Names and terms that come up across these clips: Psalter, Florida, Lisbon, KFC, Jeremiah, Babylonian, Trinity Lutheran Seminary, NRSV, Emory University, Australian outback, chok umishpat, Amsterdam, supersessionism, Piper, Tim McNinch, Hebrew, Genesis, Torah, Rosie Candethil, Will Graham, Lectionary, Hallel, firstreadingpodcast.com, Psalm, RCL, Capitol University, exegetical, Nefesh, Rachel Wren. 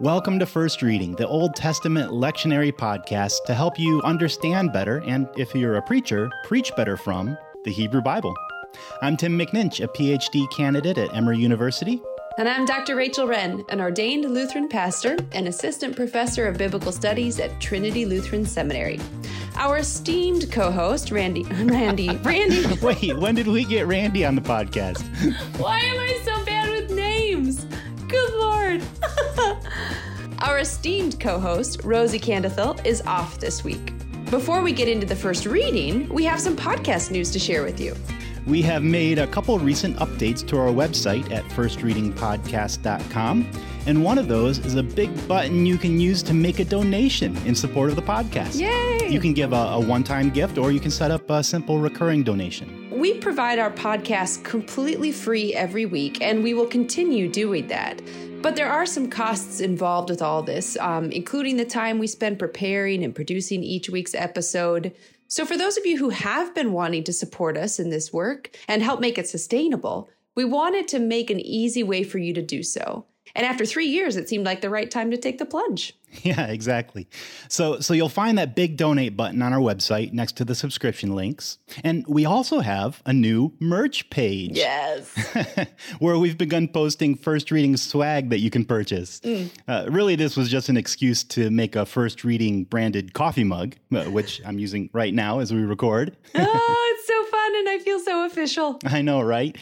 Welcome to First Reading, the Old Testament lectionary podcast to help you understand better and, if you're a preacher, preach better from the Hebrew Bible. I'm Tim McNinch, a PhD candidate at Emory University. And I'm Dr. Rachel Wren, an ordained Lutheran pastor and assistant professor of biblical studies at Trinity Lutheran Seminary. Our esteemed co-host, Randy. Wait, when did we get Randy on the podcast? Why am I so bad with names? Good Lord. Our esteemed co-host, Rosie Candethil, is off this week. Before we get into the first reading, we have some podcast news to share with you. We have made a couple recent updates to our website at firstreadingpodcast.com, and one of those is a big button you can use to make a donation in support of the podcast. Yay! You can give a one-time gift, or you can set up a simple recurring donation. We provide our podcast completely free every week, and we will continue doing that. But there are some costs involved with all this, including the time we spend preparing and producing each week's episode. So for those of you who have been wanting to support us in this work and help make it sustainable, we wanted to make an easy way for you to do so. And after 3 years, it seemed like the right time to take the plunge. Yeah, exactly. So you'll find that big donate button on our website next to the subscription links. And we also have a new merch page. Yes. Where we've begun posting First Reading swag that you can purchase. Really, this was just an excuse to make a First Reading branded coffee mug, which I'm using right now as we record. Oh, it's so fun. And I feel so official. I know, right?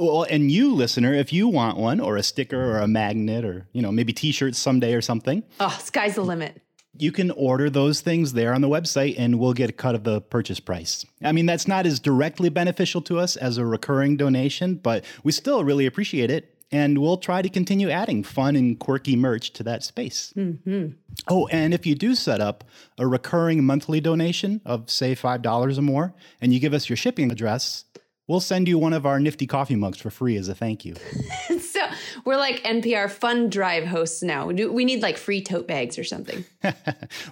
Well, and you, listener, if you want one, or a sticker or a magnet, or, you know, maybe t-shirts someday or something. Oh, sky's the limit. You can order those things there on the website, and we'll get a cut of the purchase price. I mean, that's not as directly beneficial to us as a recurring donation, but we still really appreciate it, and we'll try to continue adding fun and quirky merch to that space. Mm-hmm. Oh, and if you do set up a recurring monthly donation of, say, $5 or more, and you give us your shipping address, we'll send you one of our nifty coffee mugs for free as a thank you. So we're like NPR Fund Drive hosts now. We need like free tote bags or something.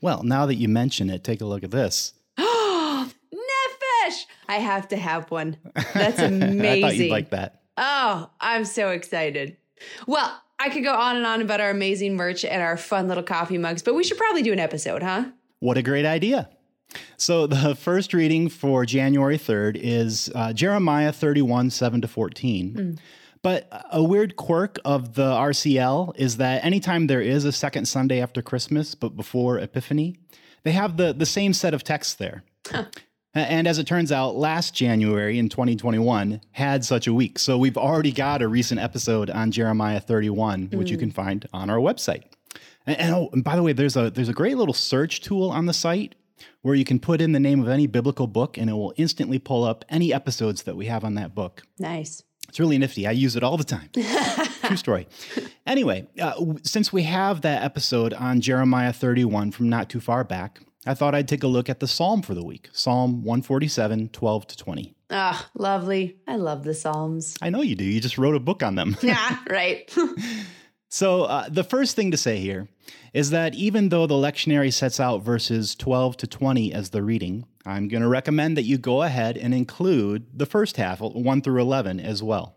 Well, now that you mention it, take a look at this. Oh, Nefesh! I have to have one. That's amazing. I thought you'd like that. Oh, I'm so excited. Well, I could go on and on about our amazing merch and our fun little coffee mugs, but we should probably do an episode, huh? What a great idea. So the first reading for January 3rd is Jeremiah 31:7-14. Mm. But a weird quirk of the RCL is that anytime there is a second Sunday after Christmas, but before Epiphany, they have the same set of texts there. Huh. And as it turns out, last January in 2021 had such a week. So we've already got a recent episode on Jeremiah 31, which you can find on our website. And by the way, there's a great little search tool on the site where you can put in the name of any biblical book, and it will instantly pull up any episodes that we have on that book. Nice. It's really nifty. I use it all the time. True story. Anyway, since we have that episode on Jeremiah 31 from not too far back, I thought I'd take a look at the psalm for the week, Psalm 147:12–20. Ah, oh, lovely. I love the Psalms. I know you do. You just wrote a book on them. Yeah, right. So the first thing to say here is that even though the lectionary sets out verses 12 to 20 as the reading, I'm going to recommend that you go ahead and include the first half, 1 through 11, as well.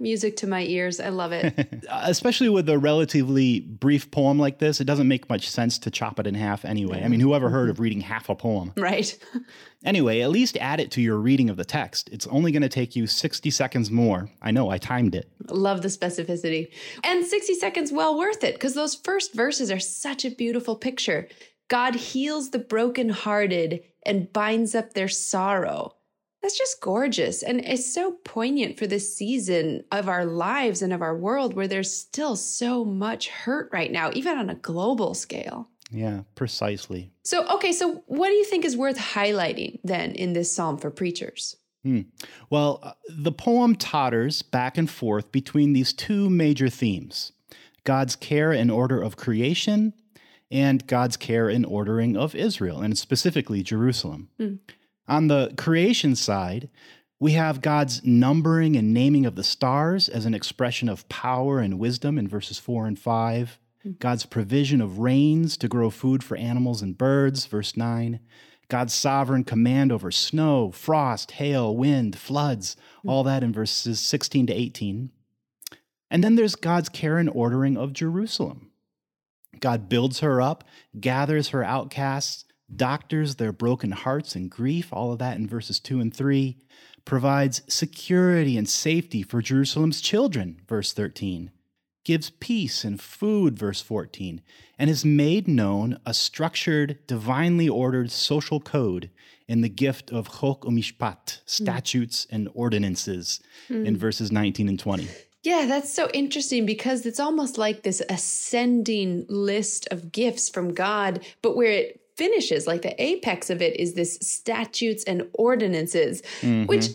Music to my ears. I love it. Especially with a relatively brief poem like this, it doesn't make much sense to chop it in half anyway. I mean, whoever heard of reading half a poem? Right. Anyway, at least add it to your reading of the text. It's only going to take you 60 seconds more. I know, I timed it. Love the specificity. And 60 seconds well worth it, because those first verses are such a beautiful picture. God heals the brokenhearted and binds up their sorrow. That's just gorgeous, and it's so poignant for this season of our lives and of our world where there's still so much hurt right now, even on a global scale. Yeah, precisely. So what do you think is worth highlighting then in this psalm for preachers? Well, the poem totters back and forth between these two major themes, God's care and order of creation and God's care and ordering of Israel, and specifically Jerusalem. On the creation side, we have God's numbering and naming of the stars as an expression of power and wisdom in verses 4 and 5, God's provision of rains to grow food for animals and birds, verse 9, God's sovereign command over snow, frost, hail, wind, floods, all that in verses 16 to 18. And then there's God's care and ordering of Jerusalem. God builds her up, gathers her outcasts, doctors their broken hearts and grief, all of that in verses 2 and 3, provides security and safety for Jerusalem's children, verse 13, gives peace and food, verse 14, and has made known a structured, divinely ordered social code in the gift of chok umishpat, statutes and ordinances, in verses 19 and 20. Yeah, that's so interesting because it's almost like this ascending list of gifts from God, but where it finishes, like the apex of it is this statutes and ordinances, which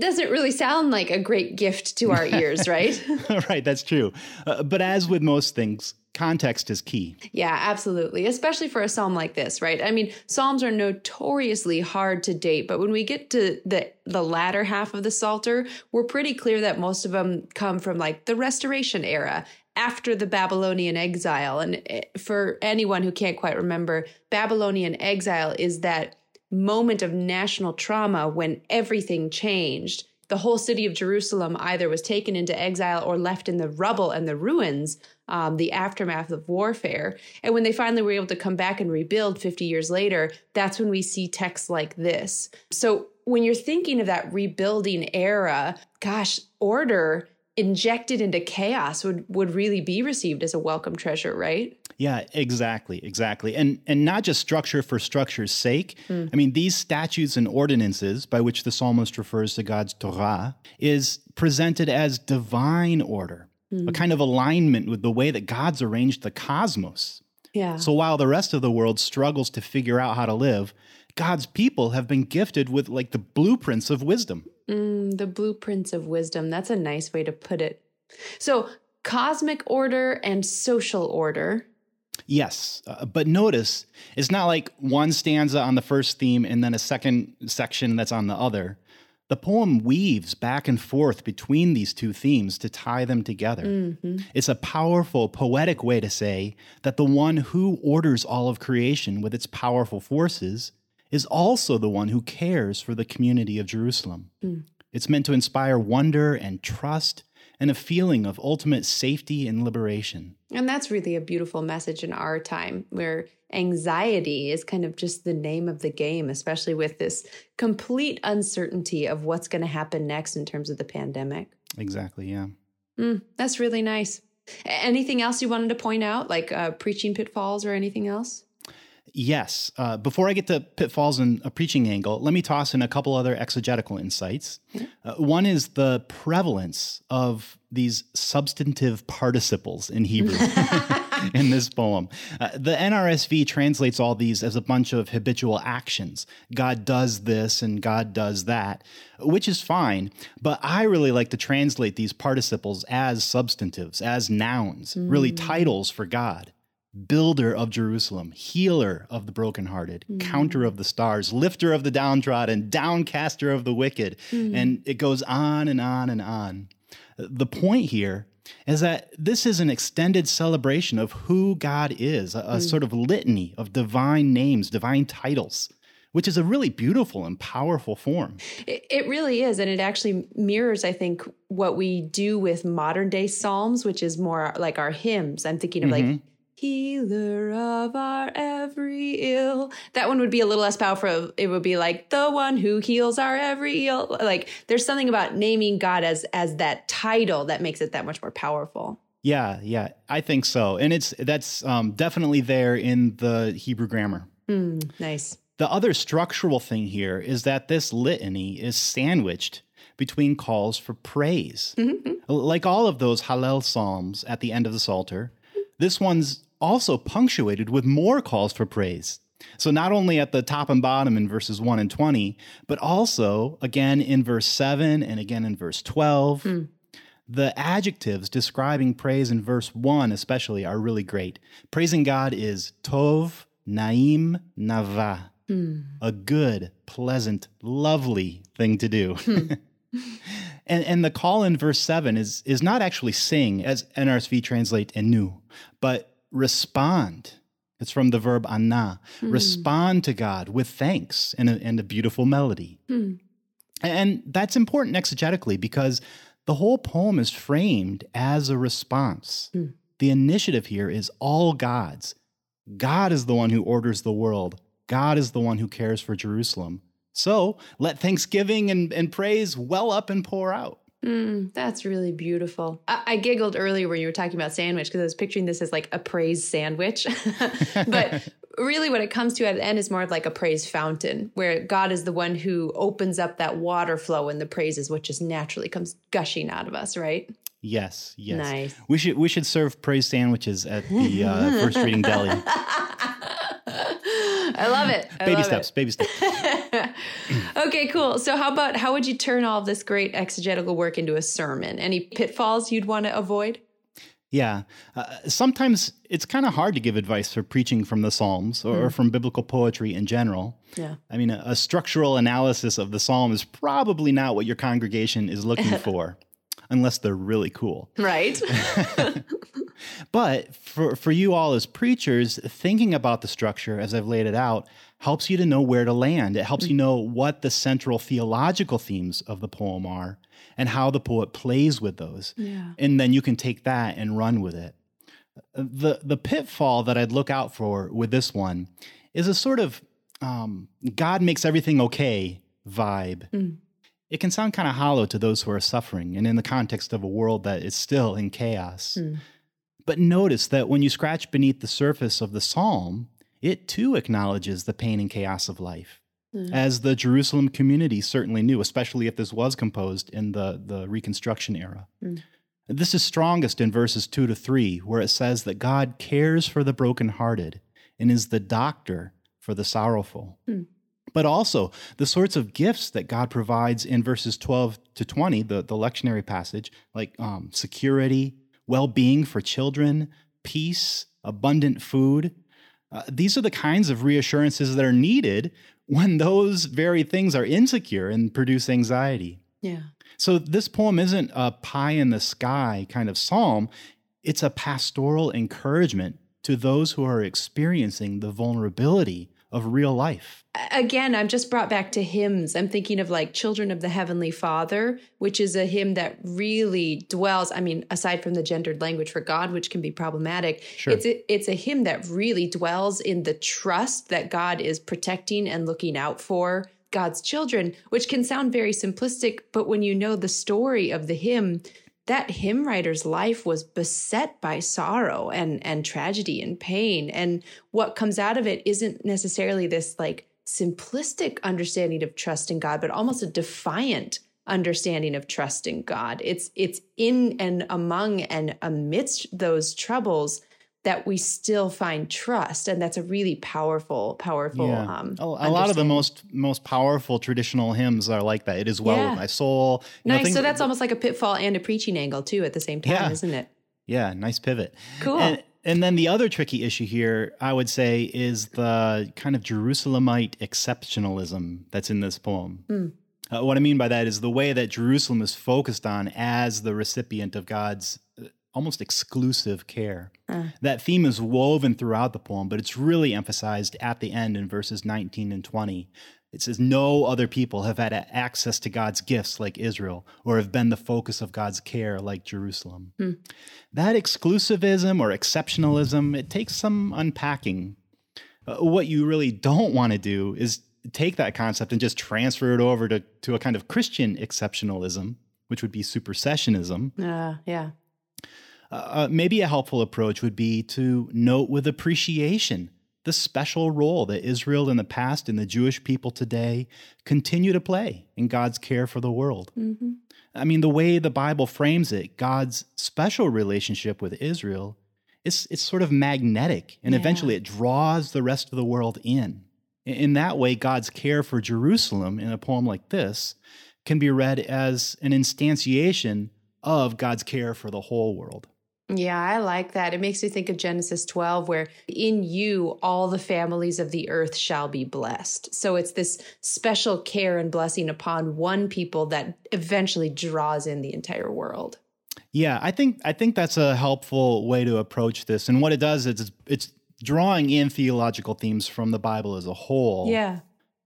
doesn't really sound like a great gift to our ears, right? Right, that's true. But as with most things, context is key. Yeah, absolutely. Especially for a psalm like this, right? I mean, psalms are notoriously hard to date, but when we get to the latter half of the Psalter, we're pretty clear that most of them come from like the Restoration era, after the Babylonian exile. And for anyone who can't quite remember, Babylonian exile is that moment of national trauma when everything changed. The whole city of Jerusalem either was taken into exile or left in the rubble and the ruins, the aftermath of warfare. And when they finally were able to come back and rebuild 50 years later, that's when we see texts like this. So when you're thinking of that rebuilding era, gosh, order injected into chaos would really be received as a welcome treasure, right? Yeah, exactly. And not just structure for structure's sake. I mean, these statutes and ordinances by which the psalmist refers to God's Torah is presented as divine order, a kind of alignment with the way that God's arranged the cosmos. Yeah. So while the rest of the world struggles to figure out how to live, God's people have been gifted with like the blueprints of wisdom. The blueprints of wisdom. That's a nice way to put it. So cosmic order and social order. Yes, but notice it's not like one stanza on the first theme and then a second section that's on the other. The poem weaves back and forth between these two themes to tie them together. It's a powerful, poetic way to say that the one who orders all of creation with its powerful forces is also the one who cares for the community of Jerusalem. It's meant to inspire wonder and trust and a feeling of ultimate safety and liberation. And that's really a beautiful message in our time, where anxiety is kind of just the name of the game, especially with this complete uncertainty of what's going to happen next in terms of the pandemic. Exactly, yeah. That's really nice. Anything else you wanted to point out, like preaching pitfalls or anything else? Yes. Before I get to pitfalls and a preaching angle, let me toss in a couple other exegetical insights. One is the prevalence of these substantive participles in Hebrew in this poem. The NRSV translates all these as a bunch of habitual actions. God does this and God does that, which is fine, but I really like to translate these participles as substantives, as nouns, really titles for God. Builder of Jerusalem, healer of the brokenhearted, counter of the stars, lifter of the downtrodden, downcaster of the wicked. And it goes on and on and on. The point here is that this is an extended celebration of who God is, a sort of litany of divine names, divine titles, which is a really beautiful and powerful form. It really is. And it actually mirrors, I think, what we do with modern day Psalms, which is more like our hymns. I'm thinking of like, healer of our every ill. That one would be a little less powerful. It would be like the one who heals our every ill. Like there's something about naming God as that title that makes it that much more powerful. Yeah, I think so. And that's definitely there in the Hebrew grammar. Nice. The other structural thing here is that this litany is sandwiched between calls for praise. Like all of those Hallel psalms at the end of the Psalter, this one's also punctuated with more calls for praise. So not only at the top and bottom in verses 1 and 20, but also again in verse 7 and again in verse 12. The adjectives describing praise in verse 1 especially are really great. Praising God is tov, naim, nava, a good, pleasant, lovely thing to do. And the call in verse 7 is not actually sing, as NRSV translate enu, but respond. It's from the verb anna. Respond to God with thanks and a beautiful melody. And that's important exegetically because the whole poem is framed as a response. The initiative here is all God's. God is the one who orders the world. God is the one who cares for Jerusalem. So let thanksgiving and praise well up and pour out. That's really beautiful. I giggled earlier when you were talking about sandwich because I was picturing this as like a praise sandwich. But really what it comes to at the end is more of like a praise fountain where God is the one who opens up that water flow and the praises, which just naturally comes gushing out of us, right? Yes, yes. Nice. We should serve praise sandwiches at the First Reading Deli. I love it. Baby steps. Okay, cool. So how would you turn all of this great exegetical work into a sermon? Any pitfalls you'd want to avoid? Yeah. Sometimes it's kind of hard to give advice for preaching from the Psalms or from biblical poetry in general. Yeah. I mean, a structural analysis of the Psalm is probably not what your congregation is looking for. Unless they're really cool. Right. But for you all as preachers, thinking about the structure as I've laid it out helps you to know where to land. It helps you know what the central theological themes of the poem are and how the poet plays with those. Yeah. And then you can take that and run with it. The pitfall that I'd look out for with this one is a sort of God makes everything okay vibe. Mm. It can sound kind of hollow to those who are suffering and in the context of a world that is still in chaos. Mm. But notice that when you scratch beneath the surface of the psalm, it too acknowledges the pain and chaos of life, as the Jerusalem community certainly knew, especially if this was composed in the Reconstruction era. Mm. This is strongest in verses 2 to 3, where it says that God cares for the brokenhearted and is the doctor for the sorrowful. Mm. But also the sorts of gifts that God provides in verses 12 to 20, the lectionary passage, like security, well-being for children, peace, abundant food. These are the kinds of reassurances that are needed when those very things are insecure and produce anxiety. Yeah. So this poem isn't a pie-in-the-sky kind of psalm. It's a pastoral encouragement to those who are experiencing the vulnerability of real life. Again, I'm just brought back to hymns. I'm thinking of like Children of the Heavenly Father, which is a hymn that really dwells, I mean, aside from the gendered language for God, which can be problematic, sure. It's a hymn that really dwells in the trust that God is protecting and looking out for God's children, which can sound very simplistic, but when you know the story of the hymn, that hymn writer's life was beset by sorrow and tragedy and pain. And what comes out of it isn't necessarily this like simplistic understanding of trust in God, but almost a defiant understanding of trust in God. It's in and among and amidst those troubles that we still find trust. And that's a really powerful yeah. A lot of the most powerful traditional hymns are like that. It is well with my soul. Nice. So that's almost like a pitfall and a preaching angle too at the same time, isn't it? Yeah, nice pivot. Cool. And then the other tricky issue here, I would say, is the kind of Jerusalemite exceptionalism that's in this poem. Mm. What I mean by that is the way that Jerusalem is focused on as the recipient of God's almost exclusive care. That theme is woven throughout the poem, but it's really emphasized at the end in verses 19 and 20. It says, no other people have had access to God's gifts like Israel or have been the focus of God's care like Jerusalem. Hmm. That exclusivism or exceptionalism, it takes some unpacking. What you really don't want to do is take that concept and just transfer it over to a kind of Christian exceptionalism, which would be supersessionism. Yeah. Maybe a helpful approach would be to note with appreciation the special role that Israel in the past and the Jewish people today continue to play in God's care for the world. Mm-hmm. I mean, the way the Bible frames it, God's special relationship with Israel, it's sort of magnetic, and eventually it draws the rest of the world in. In that way, God's care for Jerusalem in a poem like this can be read as an instantiation of God's care for the whole world. Yeah, I like that. It makes me think of Genesis 12, where in you, all the families of the earth shall be blessed. So it's this special care and blessing upon one people that eventually draws in the entire world. Yeah, I think that's a helpful way to approach this. And what it does is it's drawing in theological themes from the Bible as a whole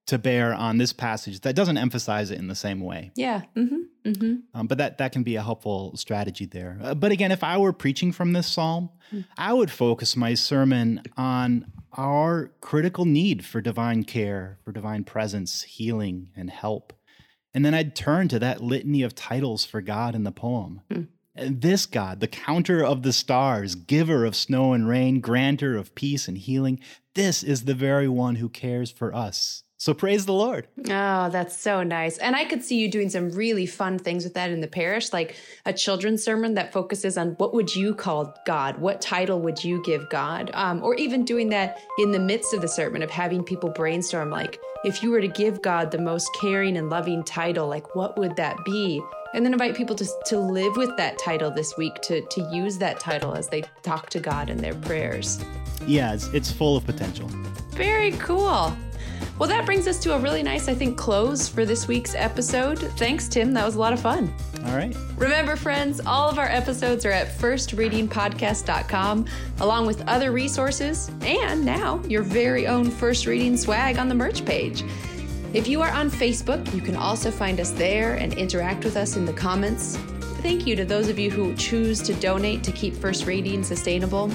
to bear on this passage that doesn't emphasize it in the same way. Yeah, mm-hmm. Mm-hmm. But that can be a helpful strategy there. But again, if I were preaching from this psalm, I would focus my sermon on our critical need for divine care, for divine presence, healing, and help. And then I'd turn to that litany of titles for God in the poem. Mm. This God, the counter of the stars, giver of snow and rain, grantor of peace and healing, this is the very one who cares for us. So praise the Lord. Oh, that's so nice. And I could see you doing some really fun things with that in the parish, like a children's sermon that focuses on what would you call God? What title would you give God? Or even doing that in the midst of the sermon of having people brainstorm, like if you were to give God the most caring and loving title, like what would that be? And then invite people to live with that title this week, to use that title as they talk to God in their prayers. Yeah, it's full of potential. Very cool. Well, that brings us to a really nice, I think, close for this week's episode. Thanks, Tim. That was a lot of fun. All right. Remember, friends, all of our episodes are at firstreadingpodcast.com, along with other resources and now your very own First Reading swag on the merch page. If you are on Facebook, you can also find us there and interact with us in the comments. Thank you to those of you who choose to donate to keep First Reading sustainable.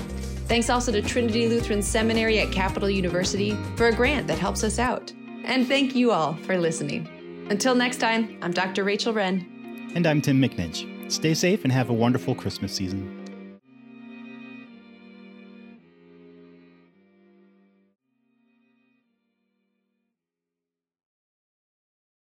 Thanks also to Trinity Lutheran Seminary at Capitol University for a grant that helps us out. And thank you all for listening. Until next time, I'm Dr. Rachel Wren. And I'm Tim McNinch. Stay safe and have a wonderful Christmas season.